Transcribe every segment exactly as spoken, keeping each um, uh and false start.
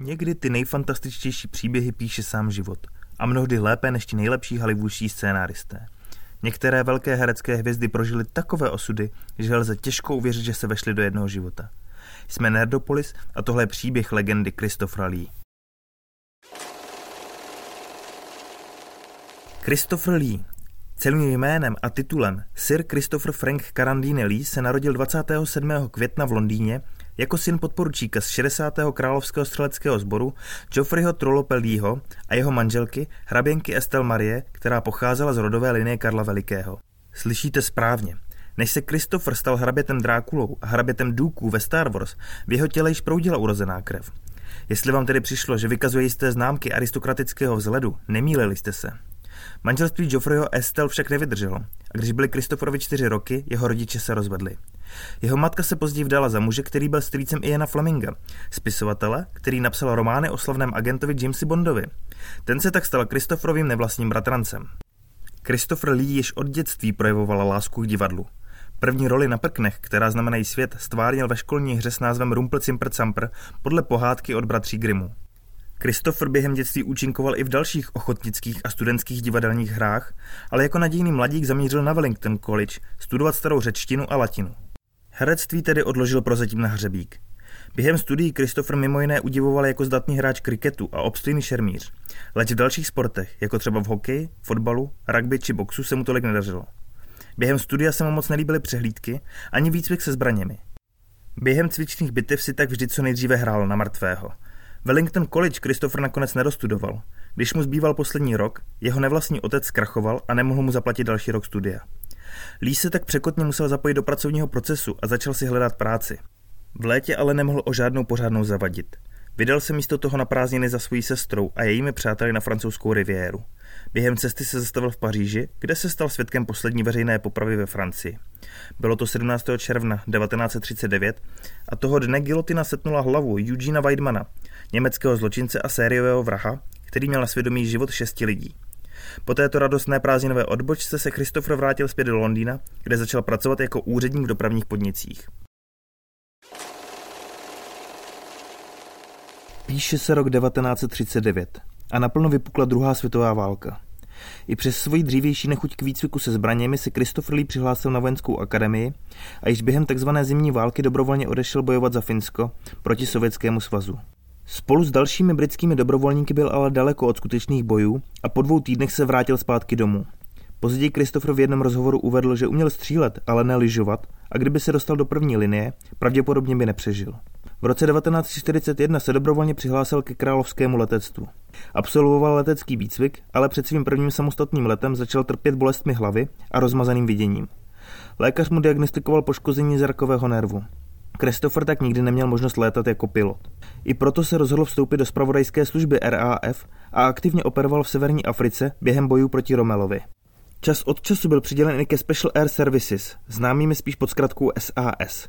Někdy ty nejfantastičtější příběhy píše sám život a mnohdy lépe než ti nejlepší hollywoodští scénáristé. Některé velké herecké hvězdy prožily takové osudy, že lze těžko uvěřit, že se vešly do jednoho života. Jsme Nerdopolis a tohle je příběh legendy Christophera Lee. Christopher Lee. Celým jménem a titulem Sir Christopher Frank Carandini Lee se narodil dvacátého sedmého května v Londýně jako syn podporučíka z šedesátého královského střeleckého sboru Joffreyho Trollope Leeho a jeho manželky, hraběnky Estelle Marie, která pocházela z rodové linie Karla Velikého. Slyšíte správně. Než se Christopher stal hrabětem Drákulou a hrabětem důků ve Star Wars, v jeho těle již proudila urozená krev. Jestli vám tedy přišlo, že vykazuje jisté známky aristokratického vzhledu, nemýlili jste se. Manželství Joffreyho a Estelle však nevydrželo a když byli Christopherovi čtyři roky, jeho rodiče se rozvedli. Jeho matka se později vdala za muže, který byl strýcem Iana Fleminga, spisovatele, který napsal romány o slavném agentovi Jamesi Bondovi. Ten se tak stal Christopherovým nevlastním bratrancem. Christopher Lee již od dětství projevovala lásku k divadlu. První roli na prknech, která znamenají svět, stvárnil ve školní hře s názvem Rumpelcimprcampr podle pohádky od bratří Grimmů. Christopher během dětství účinkoval i v dalších ochotnických a studentských divadelních hrách, ale jako nadějný mladík zamířil na Wellington College studovat starou řečtinu a latinu. Herectví tedy odložil prozatím na hřebík. Během studií Christopher mimo jiné udivoval jako zdatný hráč kriketu a obstojný šermíř, leč v dalších sportech, jako třeba v hokeji, fotbalu, rugby či boxu, se mu tolik nedařilo. Během studia se mu moc nelíbily přehlídky ani výcvik se zbraněmi. Během cvičných bitev si tak vždy co nejdříve hrál na mrtvého. Wellington College Christopher nakonec nedostudoval. Když mu zbýval poslední rok, jeho nevlastní otec zkrachoval a nemohl mu zaplatit další rok studia. Lee se tak překotně musel zapojit do pracovního procesu a začal si hledat práci. V létě ale nemohl o žádnou pořádnou zavadit. Vydal se místo toho na prázdniny za svojí sestrou a jejími přáteli na francouzskou riviéru. Během cesty se zastavil v Paříži, kde se stal svědkem poslední veřejné popravy ve Francii. Bylo to sedmnáctého června devatenáct třicet devět a toho dne gilotina setnula hlavu Judgina Weidmana, německého zločince a sériového vraha, který měl na svědomí život šesti lidí. Po této radostné prázdninové odbočce se Christopher vrátil zpět do Londýna, kde začal pracovat jako úředník v dopravních podnicích. Píše se rok devatenáct třicet devět a naplno vypukla druhá světová válka. I přes svoji dřívější nechuť k výcviku se zbraněmi se Christopher Lee přihlásil na vojenskou akademii a již během tzv. Zimní války dobrovolně odešel bojovat za Finsko proti Sovětskému svazu. Spolu s dalšími britskými dobrovolníky byl ale daleko od skutečných bojů a po dvou týdnech se vrátil zpátky domů. Později Christopher v jednom rozhovoru uvedl, že uměl střílet, ale ne lyžovat, a kdyby se dostal do první linie, pravděpodobně by nepřežil. V roce devatenáct čtyřicet jedna se dobrovolně přihlásil ke královskému letectvu. Absolvoval letecký výcvik, ale před svým prvním samostatným letem začal trpět bolestmi hlavy a rozmazaným viděním. Lékař mu diagnostikoval poškození zrakového nervu. Christopher tak nikdy neměl možnost létat jako pilot. I proto se rozhodl vstoupit do zpravodajské služby R A F a aktivně operoval v severní Africe během bojů proti Romelovi. Čas od času byl přidělen i ke Special Air Services, známými spíš pod zkratkou S A S.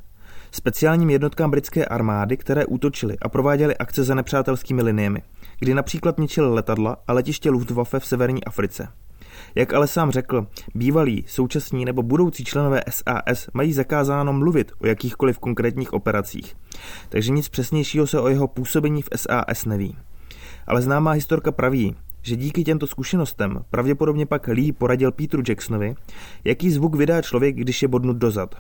Speciálním jednotkám britské armády, které útočily a prováděly akce za nepřátelskými liniemi, kdy například ničily letadla a letiště Luftwaffe v severní Africe. Jak ale sám řekl, bývalí, současní nebo budoucí členové S A S mají zakázáno mluvit o jakýchkoliv konkrétních operacích, takže nic přesnějšího se o jeho působení v S A S neví. Ale známá historka praví, že díky těmto zkušenostem pravděpodobně pak Lee poradil Peteru Jacksonovi, jaký zvuk vydá člověk, když je bodnut dozad.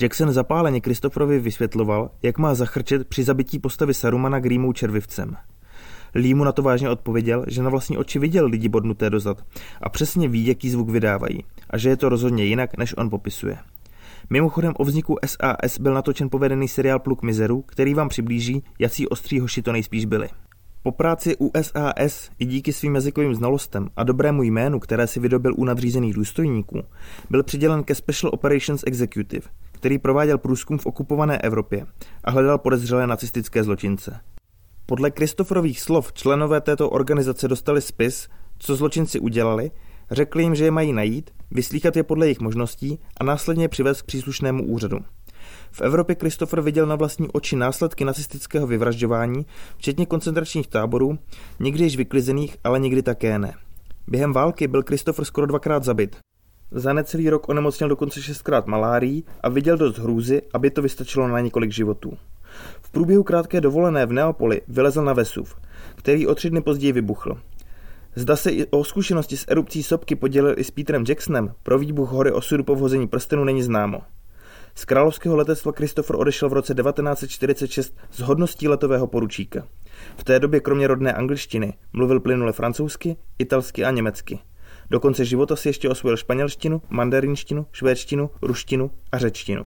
Jackson zapáleně Christopherovi vysvětloval, jak má zachrčet při zabití postavy Sarumana Grimmův červivcem. Lee mu na to vážně odpověděl, že na vlastní oči viděl lidi bodnuté dozad a přesně ví, jaký zvuk vydávají a že je to rozhodně jinak, než on popisuje. Mimochodem o vzniku S A S byl natočen povedený seriál Pluk mizerů, který vám přiblíží, jací ostří hoši to nejspíš byli. Po práci u S A S i díky svým jazykovým znalostem a dobrému jménu, které si vydobil u nadřízených důstojníků, byl přidělen ke Special Operations Executive, který prováděl průzkum v okupované Evropě a hledal podezřelé nacistické zločince. Podle Christopherových slov členové této organizace dostali spis, co zločinci udělali, řekli jim, že je mají najít, vyslíchat je podle jejich možností a následně přivést k příslušnému úřadu. V Evropě Christopher viděl na vlastní oči následky nacistického vyvražďování, včetně koncentračních táborů, někdy již vyklizených, ale někdy také ne. Během války byl Christopher skoro dvakrát zabit. Za necelý rok onemocněl dokonce šestkrát malárií a viděl dost hrůzy, aby to vystačilo na několik životů. V průběhu krátké dovolené v Neapoli vylezl na Vesuv, který o tři dny později vybuchl. Zda se i o zkušenosti s erupcí sopky podělil i s Peterem Jacksonem, pro výbuch hory osudu po vhození prstenu není známo. Z královského letectva Christopher odešel v roce devatenáct set čtyřicet šest s hodností letového poručíka. V té době kromě rodné angličtiny mluvil plynule francouzsky, italsky a německy. Do konce života si ještě osvojil španělštinu, mandarinštinu, švédštinu, ruštinu a řečtinu.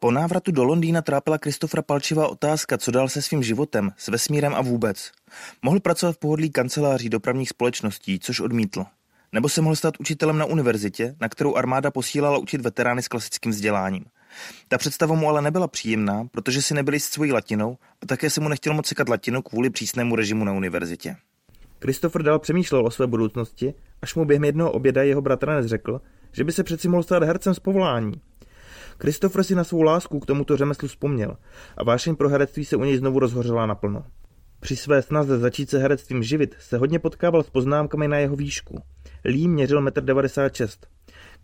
Po návratu do Londýna trápila Christophera palčivá otázka, co dál se svým životem, s vesmírem a vůbec. Mohl pracovat v pohodlí kanceláří dopravních společností, což odmítl. Nebo se mohl stát učitelem na univerzitě, na kterou armáda posílala učit veterány s klasickým vzděláním. Ta představa mu ale nebyla příjemná, protože si nebyl jist svojí latinou a také se mu nechtěl moc sekat latinu kvůli přísnému režimu na univerzitě. Christopher dál přemýšlel o své budoucnosti, až mu během jednoho oběda jeho bratranec řekl, že by se přeci mohl stát hercem z povolání. Christopher si na svou lásku k tomuto řemeslu vzpomněl a vášeň pro herectví se u něj znovu rozhořela naplno. Při své snaze začít se herectvím živit se hodně potkával s poznámkami na jeho výšku. Lee měřil jedna devadesát šest metrů.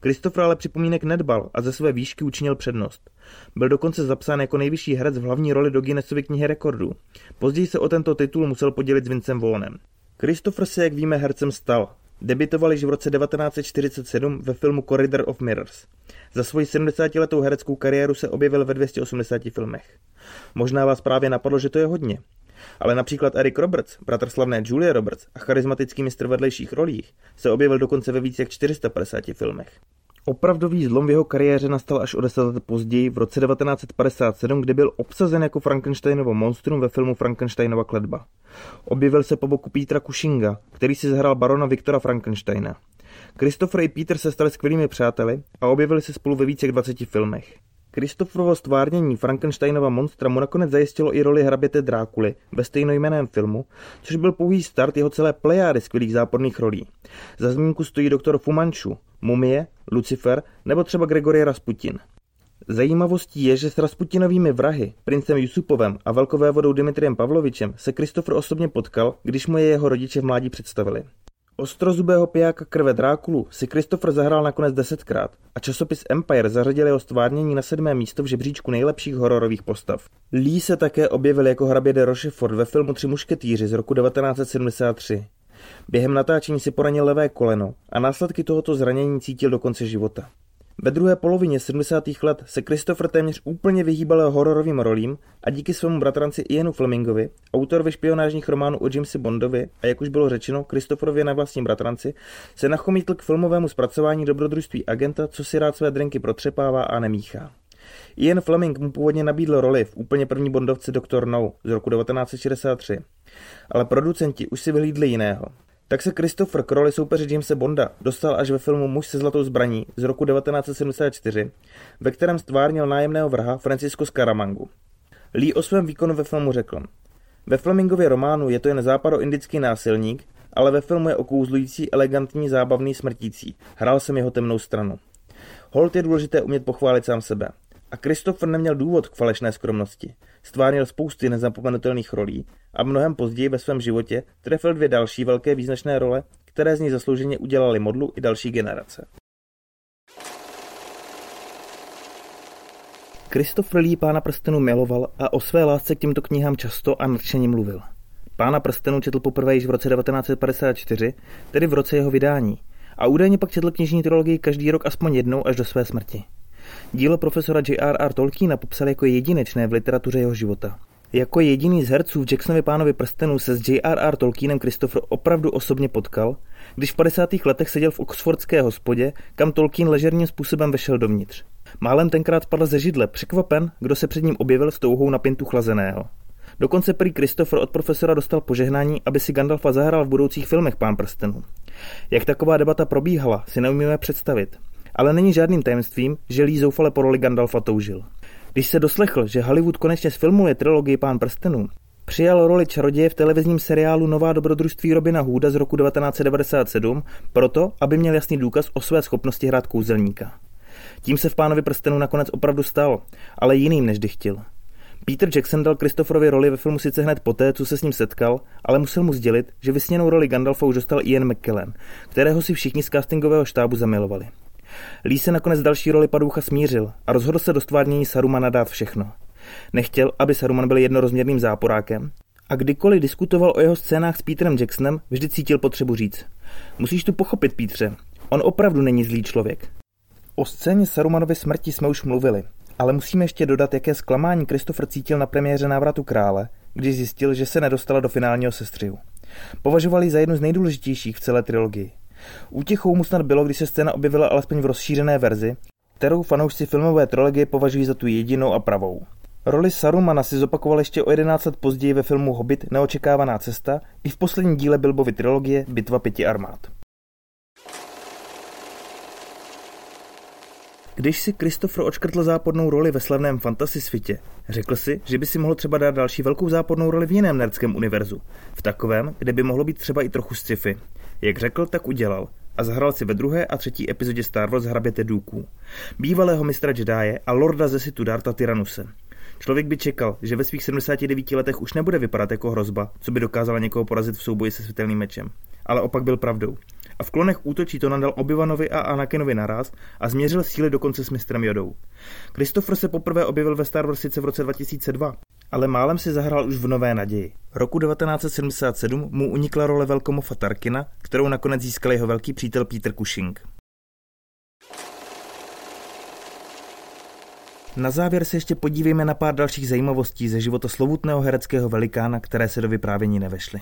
Christopher ale připomínek nedbal a ze své výšky učinil přednost. Byl dokonce zapsán jako nejvyšší herec v hlavní roli do Guinnessovy knihy rekordů. Později se o tento titul musel podělit s Vincem Vaughanem. Christopher se, jak víme, hercem stal. Debutoval již v roce devatenáct set čtyřicet sedm ve filmu Corridor of Mirrors. Za svoji sedmdesátiletou hereckou kariéru se objevil ve dvě stě osmdesáti filmech. Možná vás právě napadlo, že to je hodně. Ale například Eric Roberts, bratr slavné Julie Roberts a charismatický mistr vedlejších rolích, se objevil dokonce ve víc jak čtyři sta padesáti filmech. Opravdový zlom v jeho kariéře nastal až o deset let později, v roce devatenáct set padesát sedm, kdy byl obsazen jako Frankensteinovo monstrum ve filmu Frankensteinova kletba. Objevil se po boku Petera Cushinga, který si zahrál barona Viktora Frankensteina. Christopher i Peter se stali skvělými přáteli a objevili se spolu ve víc jak dvaceti filmech. Christopherovo stvárnění Frankensteinova monstra mu nakonec zajistilo i roli hraběte Drákuly ve stejnojmenném filmu, což byl pouhý start jeho celé plejády skvělých záporných rolí. Za zmínku stojí doktor Fumanchu, Mumie, Lucifer nebo třeba Grigorij Rasputin. Zajímavostí je, že s Rasputinovými vrahy, princem Jusupovem a velkovévodou Dimitrijem Pavlovičem se Christopher osobně potkal, když mu je jeho rodiče v mládí představili. Ostrozubého pijáka krve Drákulu si Christopher zahrál nakonec desetkrát a časopis Empire zařadil jeho stvárnění na sedmé místo v žebříčku nejlepších hororových postav. Lee se také objevil jako hrabě de Rochefort ve filmu Tři mušketýři z roku devatenáct set sedmdesát tři. Během natáčení si poranil levé koleno a následky tohoto zranění cítil do konce života. Ve druhé polovině sedmdesátých let se Christopher téměř úplně vyhýbal hororovým rolím a díky svému bratranci Ianu Flemingovi, autorovi špionážních románů o Jamesi Bondovi a jak už bylo řečeno, Christopherově na vlastním bratranci, se nachomítl k filmovému zpracování dobrodružství agenta, co si rád své drinky protřepává a nemíchá. Ian Fleming mu původně nabídl roli v úplně první bondovce doktor No z roku devatenáct set šedesát tři, ale producenti už si vyhlídli jiného. Tak se Christopher k roli soupeře Jamese Bonda dostal až ve filmu Muž se zlatou zbraní z roku devatenáct set sedmdesát čtyři, ve kterém stvárnil nájemného vraha Francisco Scaramangu. Lee o svém výkonu ve filmu řekl: "Ve Flemingově románu je to jen západoindický násilník, ale ve filmu je okouzlující, elegantní, zábavný, smrtící. Hrál jsem jeho temnou stranu." Holt je důležité umět pochválit sám sebe. A Christopher neměl důvod k falešné skromnosti. Stvárnil spousty nezapomenutelných rolí a mnohem později ve svém životě trefil dvě další velké význačné role, které z ní zaslouženě udělali modlu i další generace. Christopher Lee Pána prstenů miloval a o své lásce k těmto knihám často a nadšeně mluvil. Pána prstenů četl poprvé již v roce devatenáct set padesát čtyři, tedy v roce jeho vydání, a údajně pak četl knižní trilogii každý rok aspoň jednou až do své smrti. Dílo profesora J R R Tolkiena popsal jako jedinečné v literatuře jeho života. Jako jediný z herců v Jacksonově Pánovi prstenů se s J R R Tolkienem Christopher opravdu osobně potkal, když v padesátých letech seděl v oxfordské hospodě, kam Tolkien ležerním způsobem vešel dovnitř. Málem tenkrát spadl ze židle, překvapen, kdo se před ním objevil s touhou na pintu chlazeného. Dokonce prý Christopher od profesora dostal požehnání, aby si Gandalfa zahrál v budoucích filmech Pán prstenů. Jak taková debata probíhala, si neumíme představit. Ale není žádným tajemstvím, že Lee zoufale po roli Gandalfa toužil. Když se doslechl, že Hollywood konečně sfilmuje trilogii Pán prstenů, přijal roli čaroděje v televizním seriálu Nová dobrodružství Robina Hooda z roku devatenáct set devadesát sedm proto, aby měl jasný důkaz o své schopnosti hrát kouzelníka. Tím se v Pánovi prstenů nakonec opravdu stal, ale jiným než kdy chtěl. Peter Jackson dal Christopherovi roli ve filmu sice hned poté, co se s ním setkal, ale musel mu sdělit, že vysněnou roli Gandalfa už dostal Ian McKellen, kterého si všichni z castingového štábu zamilovali. Lee se nakonec další roli padoucha smířil a rozhodl se do stvárnění Sarumana dát všechno. Nechtěl, aby Saruman byl jednorozměrným záporákem a kdykoliv diskutoval o jeho scénách s Peterem Jacksonem, vždy cítil potřebu říct: musíš tu pochopit, Petře, on opravdu není zlý člověk. O scéně Sarumanovy smrti jsme už mluvili, ale musíme ještě dodat, jaké zklamání Christopher cítil na premiéře Návratu krále, když zjistil, že se nedostala do finálního sestřihu. Považoval ji za jednu z nejdůležitějších v celé trilogii. Útěchou mu snad bylo, když se scéna objevila alespoň v rozšířené verzi, kterou fanoušci filmové trilogie považují za tu jedinou a pravou. Roli Sarumana si zopakoval ještě o jedenáct let později ve filmu Hobbit Neočekávaná cesta i v posledním díle Bilbovy trilogie Bitva pěti armád. Když si Christopher odškrtl zápornou roli ve slavném fantasy světě, řekl si, že by si mohl třeba dát další velkou zápornou roli v jiném nerdském univerzu, v takovém, kde by mohlo být třeba i trochu sci-fi. Jak řekl, tak udělal a zahrál si ve druhé a třetí epizodě Star Wars Hraběte důků, bývalého mistra Jedi a lorda ze Sithu Dartha Tyrannuse. Člověk by čekal, že ve svých sedmdesáti devíti letech už nebude vypadat jako hrozba, co by dokázala někoho porazit v souboji se světelným mečem. Ale opak byl pravdou. A v Klonech útočí to nadal Obi-Wanovi a Anakinovi naraz a změřil síly dokonce s mistrem Jodou. Christopher se poprvé objevil ve Star Wars sice v roce dva tisíce dva, ale málem si zahrál už v Nové naději. Roku devatenáct set sedmdesát sedm mu unikla role velkomofa Tarkina, kterou nakonec získal jeho velký přítel Peter Cushing. Na závěr se ještě podívejme na pár dalších zajímavostí ze života slovutného hereckého velikána, které se do vyprávění nevešly.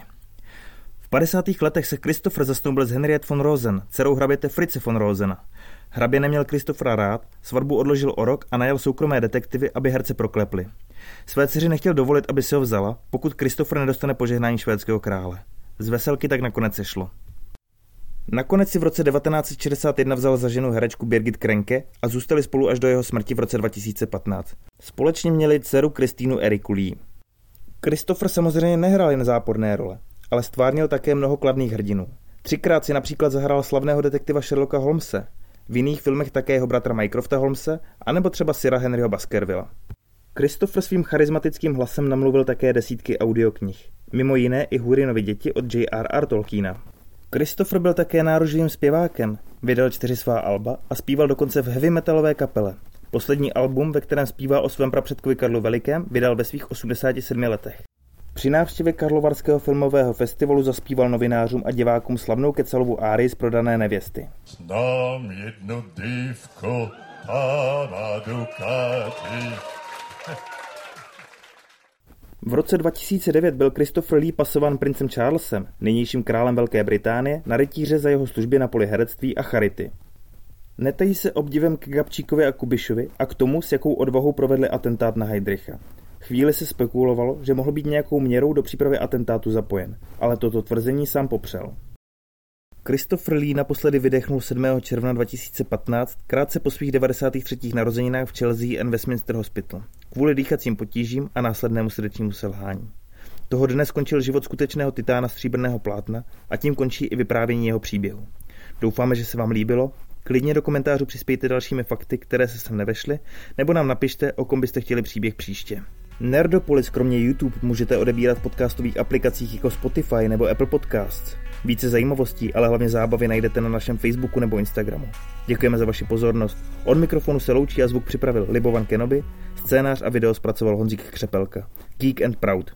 V padesátých letech se Christopher zasnoubil s Henriette von Rosen, dcerou hraběte Fritze von Rosena. Hrabě neměl Christophera rád, svatbu odložil o rok a najal soukromé detektivy, aby herce proklepli. Své dceři nechtěl dovolit, aby si ho vzala, pokud Christopher nedostane požehnání švédského krále. Z veselky tak nakonec sešlo. Nakonec si v roce devatenáct set šedesát jedna vzal za ženu herečku Birgit Krenke a zůstali spolu až do jeho smrti v roce dva tisíce patnáct. Společně měli dceru Kristýnu Eriku Lee. Christopher samozřejmě nehrál jen záporné role, ale stvárnil také mnoho kladných hrdinů. Třikrát si například zahrál slavného detektiva Sherlocka Holmese, v jiných filmech také jeho bratra Mycrofta Holmese, anebo třeba Sira Henryho Baskervilla. Christopher svým charismatickým hlasem namluvil také desítky audioknih, mimo jiné i Hurinovy děti od J R R Tolkiena. Christopher byl také nároživým zpěvákem, vydal čtyři svá alba a zpíval dokonce v heavy metalové kapele. Poslední album, ve kterém zpíval o svém prapředkovi Karlu Velikém, vydal ve svých osmdesáti sedmi letech. Při návštěvě Karlovarského filmového festivalu zaspíval novinářům a divákům slavnou Kecalovu árii z Prodané nevěsty. Znám jednu dívku, pána Dukáty. V roce dva tisíce devět byl Christopher Lee pasovan princem Charlesem, nynějším králem Velké Británie, na rytíře za jeho služby na poli herectví a charity. Netají se obdivem k Gabčíkovi a Kubišovi a k tomu, s jakou odvahou provedli atentát na Heydricha. Chvíli se spekulovalo, že mohl být nějakou měrou do přípravy atentátu zapojen, ale toto tvrzení sám popřel. Christopher Lee naposledy vydechnul sedmého června dva tisíce patnáct, krátce po svých devadesátých třetích narozeninách v Chelsea and Westminster Hospital, kvůli dýchacím potížím a následnému srdečnímu selhání. Toho dne skončil život skutečného titána stříbrného plátna a tím končí i vyprávění jeho příběhu. Doufáme, že se vám líbilo. Klidně do komentářů přispějte dalšími fakty, které se sem nevešly, nebo nám napište, o kom byste chtěli příběh příště. Nerdopolis kromě YouTube můžete odebírat v podcastových aplikacích jako Spotify nebo Apple Podcasts. Více zajímavostí, ale hlavně zábavy najdete na našem Facebooku nebo Instagramu. Děkujeme za vaši pozornost. Od mikrofonu se loučí a zvuk připravil Libovan Kenobi, scénář a video zpracoval Honzík Křepelka. Geek and Proud.